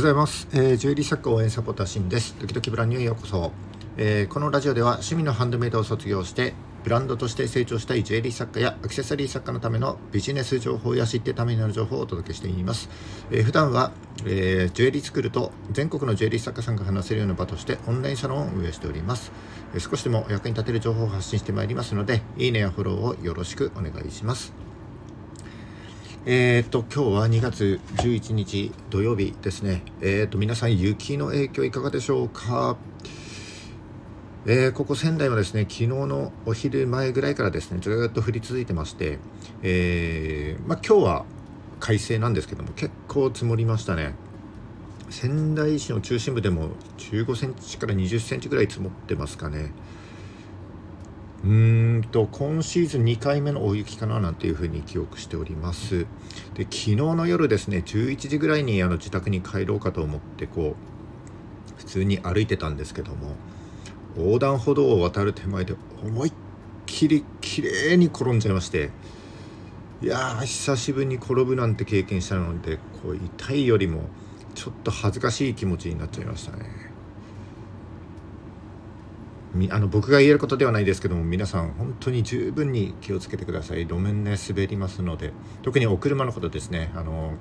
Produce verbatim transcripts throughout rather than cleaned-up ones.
ございます、えー、ジュエリー作家応援サポーターシンです。ドキドキブランニューへようこそ、えー、このラジオでは趣味のハンドメイドを卒業してブランドとして成長したいジュエリー作家やアクセサリー作家のためのビジネス情報や知ってためになる情報をお届けしています。えー、普段は、えー、ジュエリースクールと全国のジュエリー作家さんが話せるような場としてオンラインサロンを運営しております。えー、少しでもお役に立てる情報を発信してまいりますので、いいねやフォローをよろしくお願いします。えー、っと今日はにがつじゅういちにち土曜日ですね。えー、っと皆さん雪の影響いかがでしょうか。えー、ここ仙台はですね、昨日のお昼前ぐらいからですね、ずっと降り続いてまして、えーまあ、今日は快晴なんですけども、結構積もりましたね。仙台市の中心部でもじゅうごセンチからにじゅっセンチぐらい積もってますかね。うーんと今シーズンにかいめの大雪かななんていうふうに記憶しております。で、昨日の夜ですね、じゅういちじぐらいにあの自宅に帰ろうかと思ってこう普通に歩いてたんですけども、横断歩道を渡る手前で思いっきりきれいに転んじゃいまして、いやー久しぶりに転ぶなんて経験したので、こう痛いよりもちょっと恥ずかしい気持ちになっちゃいましたね。あの僕が言えることではないですけども、皆さん本当に十分に気をつけてください。路面ね、滑りますので、特にお車の方ですね、あの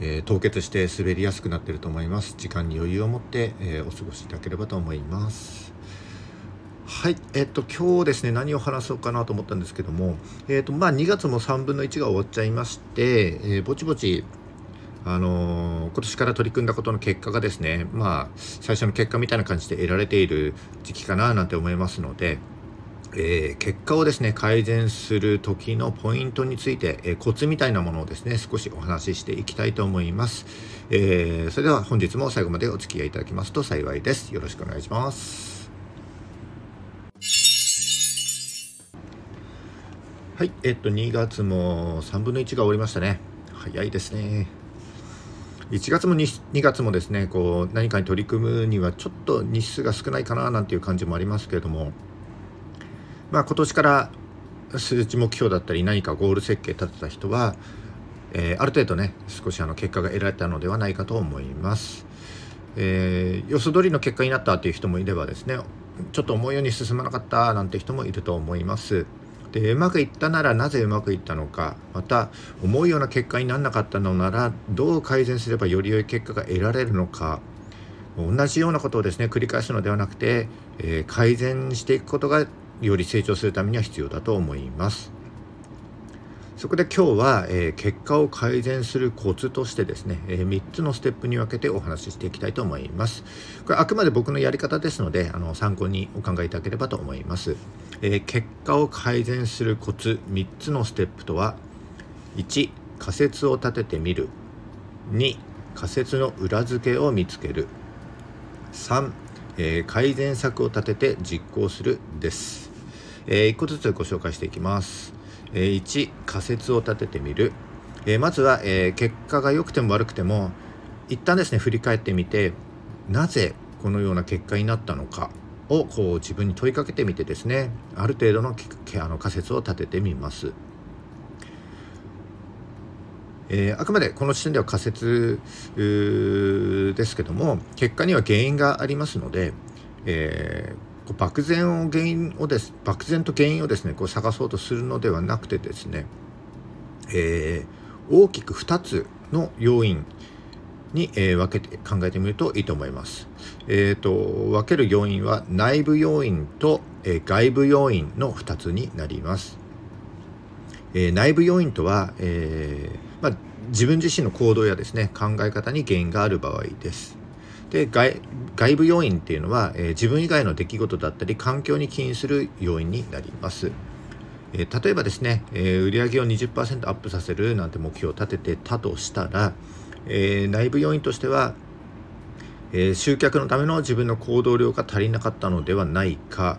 えー、凍結して滑りやすくなっていると思います。時間に余裕を持って、えー、お過ごしいただければと思います。はい、えー、っと今日ですね、何を話そうかなと思ったんですけども、えー、っとまあにがつもさんぶんのいちが終わっちゃいまして、えー、ぼちぼちあのー、今年から取り組んだことの結果がですね、まあ最初の結果みたいな感じで得られている時期かななんて思いますので、えー、結果をですね改善する時のポイントについて、えー、コツみたいなものをですね少しお話ししていきたいと思います。えー、それでは本日も最後までお付き合いいただきますと幸いです。よろしくお願いします。はい、えっとにがつもさんぶんのいちが終わりましたね。早いですね。いちがつもにがつもですね、こう何かに取り組むにはちょっと日数が少ないかななんていう感じもありますけれども、まあ、今年から数値目標だったり何かゴール設計立てた人は、えー、ある程度ね少しあの結果が得られたのではないかと思います。えー、予想通りの結果になったという人もいればですね、ちょっと思うように進まなかったなんて人もいると思います。で、うまくいったならなぜうまくいったのか、また思うような結果にならなかったのならどう改善すればより良い結果が得られるのか、同じようなことをですね繰り返すのではなくて、えー、改善していくことがより成長するためには必要だと思います。そこで今日は、えー、結果を改善するコツとしてですね、えー、みっつのステップに分けてお話ししていきたいと思います。これあくまで僕のやり方ですので、あの参考にお考えいただければと思います。えー、結果を改善するコツみっつのステップとは、いち仮説を立ててみる、に仮説の裏付けを見つける、さん、えー、改善策を立てて実行するです。えー、いっこずつご紹介していきます。えー、いち仮説を立ててみる。えー、まずは、えー、結果が良くても悪くても一旦ですね振り返ってみて、なぜこのような結果になったのかをこう自分に問いかけてみてですね、ある程度の、あの仮説を立ててみます。えー、あくまでこの時点では仮説ですけども、結果には原因がありますので、えー漠然を原因をです漠然と原因をですねこう探そうとするのではなくてですね、えー、大きくふたつの要因に、えー、分けて考えてみるといいと思います。えー、と分ける要因は内部要因と、えー、外部要因のふたつになります。えー、内部要因とは、えーまあ、自分自身の行動やですね考え方に原因がある場合です。で 外, 外部要因っていうのは、えー、自分以外の出来事だったり環境に起因する要因になります。えー、例えばですね、えー、売上を にじゅっパーセント アップさせるなんて目標を立ててたとしたら、えー、内部要因としては、えー、集客のための自分の行動量が足りなかったのではないか、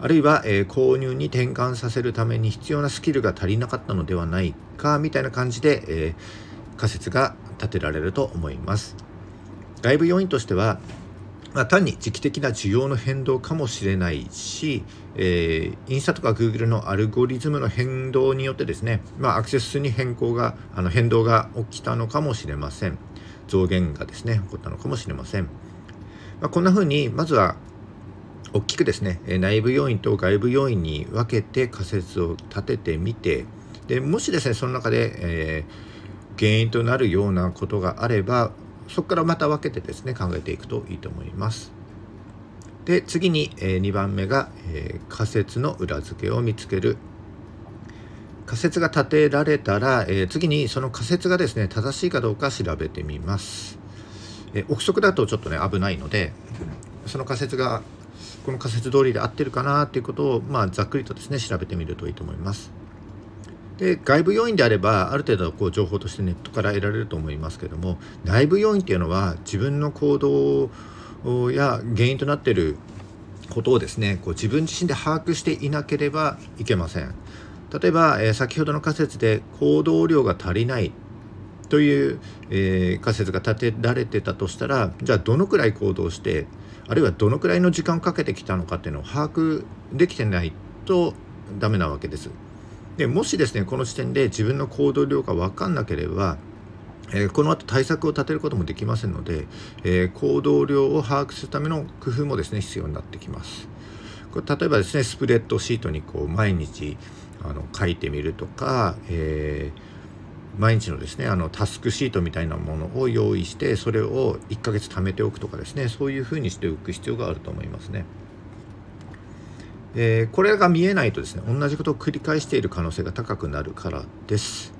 あるいは、えー、購入に転換させるために必要なスキルが足りなかったのではないかみたいな感じで、えー、仮説が立てられると思います。外部要因としては、まあ、単に時期的な需要の変動かもしれないし、えー、インスタとか Google のアルゴリズムの変動によってですね、まあ、アクセス数に変更があの変動が起きたのかもしれません。増減がですね、起こったのかもしれません。まあ、こんなふうにまずは大きくですね、内部要因と外部要因に分けて仮説を立ててみて、でもしですねその中で、えー、原因となるようなことがあれば、そこからまた分けてですね考えていくといいと思います。で次に、えー、にばんめが、えー、仮説の裏付けを見つける。仮説が立てられたら、えー、次にその仮説がですね正しいかどうか調べてみます。えー、憶測だとちょっとね危ないので、その仮説がこの仮説通りで合ってるかなということを、まあ、ざっくりとですね調べてみるといいと思います。で外部要因であればある程度こう情報としてネットから得られると思いますけども、内部要因っていうのは自分の行動や原因となっていることをですねこう自分自身で把握していなければいけません。例えば、えー、先ほどの仮説で行動量が足りないという、えー、仮説が立てられてたとしたら、じゃあどのくらい行動して、あるいはどのくらいの時間をかけてきたのかっていうのを把握できてないとダメなわけです。でもしですねこの時点で自分の行動量が分かんなければ、えー、この後対策を立てることもできませんので、えー、行動量を把握するための工夫もですね必要になってきます。これ例えばですねスプレッドシートにこう毎日あの書いてみるとか、えー、毎日のですねあのタスクシートみたいなものを用意して、それをいっかげつ貯めておくとかですね、そういうふうにしておく必要があると思いますね。えー、これが見えないとですね同じことを繰り返している可能性が高くなるからです。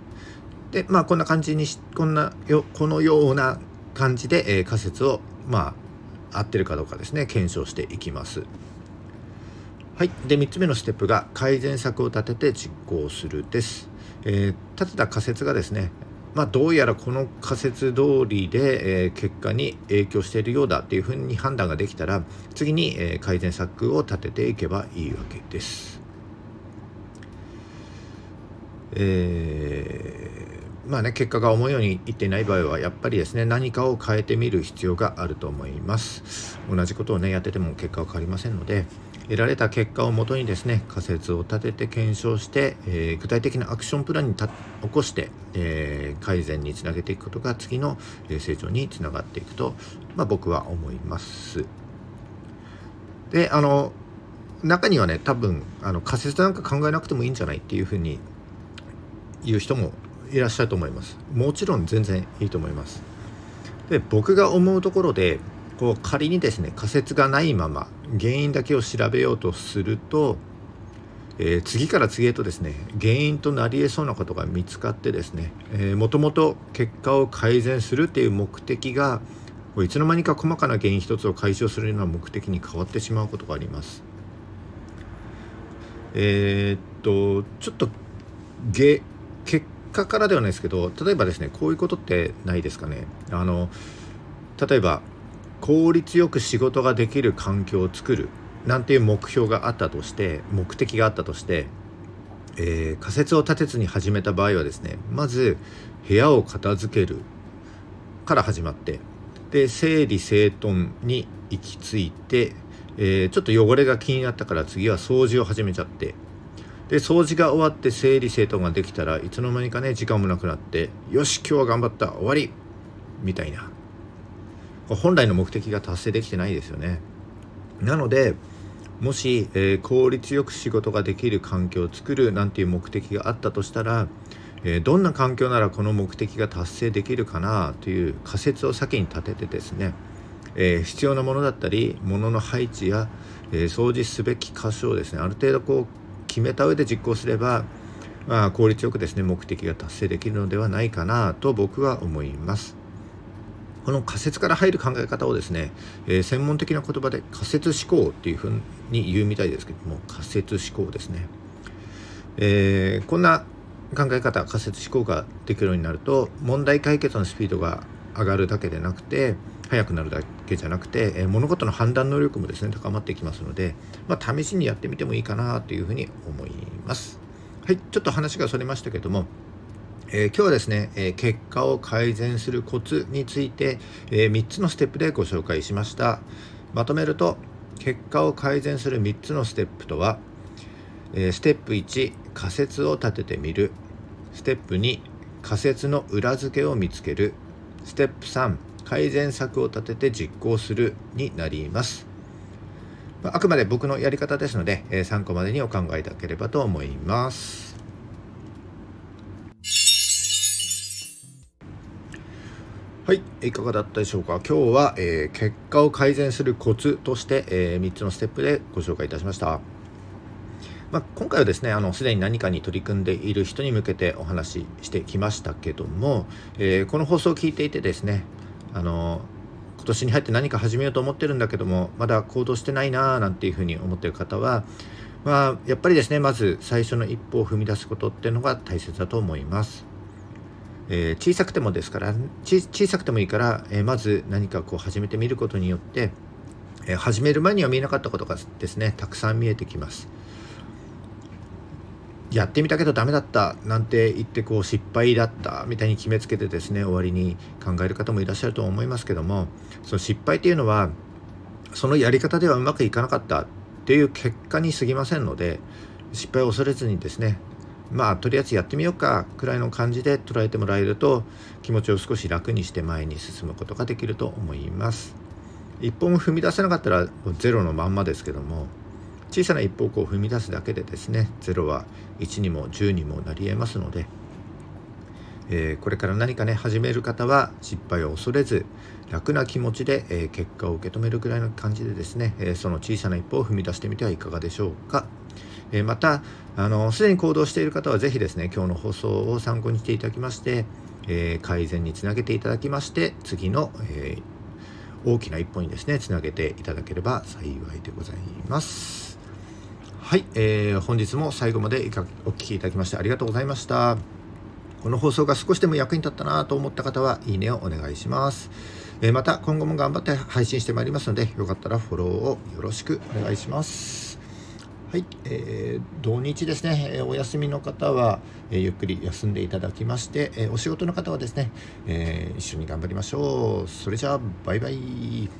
でまあこんな感じにしこんなよこのような感じで、えー、仮説をまあ合ってるかどうかですね検証していきます。はい。でみっつめのステップが改善策を立てて実行するです。えー、立てた仮説がですねまあどうやらこの仮説通りで、えー、結果に影響しているようだっていうふうに判断ができたら、次に、えー、改善策を立てていけばいいわけです。えー、まあね結果が思うようにいっていない場合はやっぱりですね何かを変えてみる必要があると思います。同じことをねやってても結果は変わりませんので、得られた結果をもとにですね仮説を立てて検証して、えー、具体的なアクションプランにた起こして、えー、改善につなげていくことが次の成長につながっていくと、まあ、僕は思います。であの中にはね多分あの仮説なんか考えなくてもいいんじゃないっていうふうに言う人もいらっしゃると思います。もちろん全然いいと思います。で僕が思うところでこう仮にですね仮説がないまま原因だけを調べようとすると、えー、次から次へとですね原因となり得そうなことが見つかってですね、えー、もともと結果を改善するっていう目的がいつの間にか細かな原因一つを解消するような目的に変わってしまうことがあります。えー、っとちょっとげ結果からではないですけど、例えばですねこういうことってないですかね。あの例えば効率よく仕事ができる環境を作るなんていう目標があったとして目的があったとして、えー、仮説を立てずに始めた場合はですね、まず部屋を片付けるから始まって、で整理整頓に行き着いて、えー、ちょっと汚れが気になったから次は掃除を始めちゃって、で掃除が終わって整理整頓ができたらいつの間にかね時間もなくなって、よし今日は頑張った終わりみたいな、本来の目的が達成できてないですよね。なのでもし、えー、効率よく仕事ができる環境を作るなんていう目的があったとしたら、えー、どんな環境ならこの目的が達成できるかなという仮説を先に立ててですね、えー、必要なものだったり物の配置や、えー、掃除すべき箇所をですねある程度こう決めた上で実行すれば、まあ、効率よくですね目的が達成できるのではないかなと僕は思います。この仮説から入る考え方をですね、えー、専門的な言葉で仮説思考っていうふうに言うみたいですけども、仮説思考ですね。えー、こんな考え方、仮説思考ができるようになると問題解決のスピードが上がるだけでなくて、速くなるだけじゃなくて、えー、物事の判断能力もですね高まっていきますので、まあ、試しにやってみてもいいかなというふうに思います。はい、ちょっと話がそれましたけども、えー、今日はですね、えー、結果を改善するコツについて、えー、みっつのステップでご紹介しました。まとめると結果を改善するみっつのステップとは、えー、ステップいち仮説を立ててみる、ステップに仮説の裏付けを見つける、ステップさん、改善策を立てて実行するになります。あくまで僕のやり方ですので、参考までにお考えいただければと思います。はい、いかがだったでしょうか。今日は、えー、結果を改善するコツとして、えー、みっつのステップでご紹介いたしました。まあ、今回はですね、あのすでに何かに取り組んでいる人に向けてお話ししてきましたけども、えー、この放送を聞いていてですね、あの今年に入って何か始めようと思ってるんだけども、まだ行動してないなぁなんていうふうに思っている方は、まあ、やっぱりですね、まず最初の一歩を踏み出すことっていうのが大切だと思います。えー、小さくてもですから、ち小さくてもいいから、えー、まず何かこう始めてみることによって、えー、始める前には見えなかったことがですね、たくさん見えてきます。やってみたけどダメだったなんて言ってこう失敗だったみたいに決めつけてですね、終わりに考える方もいらっしゃると思いますけども、その失敗というのはそのやり方ではうまくいかなかったっていう結果に過ぎませんので、失敗を恐れずにですね、まあとりあえずやってみようかくらいの感じで捉えてもらえると、気持ちを少し楽にして前に進むことができると思います。一歩も踏み出せなかったらゼロのまんまですけども、小さな一歩をこう踏み出すだけでですね、ゼロはいちにもじゅうにもなり得ますので、えー、これから何かね始める方は失敗を恐れず、楽な気持ちで、えー、結果を受け止めるくらいの感じでですね、えー、その小さな一歩を踏み出してみてはいかがでしょうか。えー、またあのすでに行動している方はぜひですね、今日の放送を参考にしていただきまして、えー、改善につなげていただきまして、次の、えー、大きな一歩にですねつなげていただければ幸いでございます。はい、えー、本日も最後までお聞きいただきましてありがとうございました。この放送が少しでも役に立ったなと思った方はいいねをお願いします。えー、また今後も頑張って配信してまいりますので、よかったらフォローをよろしくお願いします。はい、えー、土日ですね、お休みの方は、えー、ゆっくり休んでいただきまして、えー、お仕事の方はですね、えー、一緒に頑張りましょう。それじゃあバイバイ。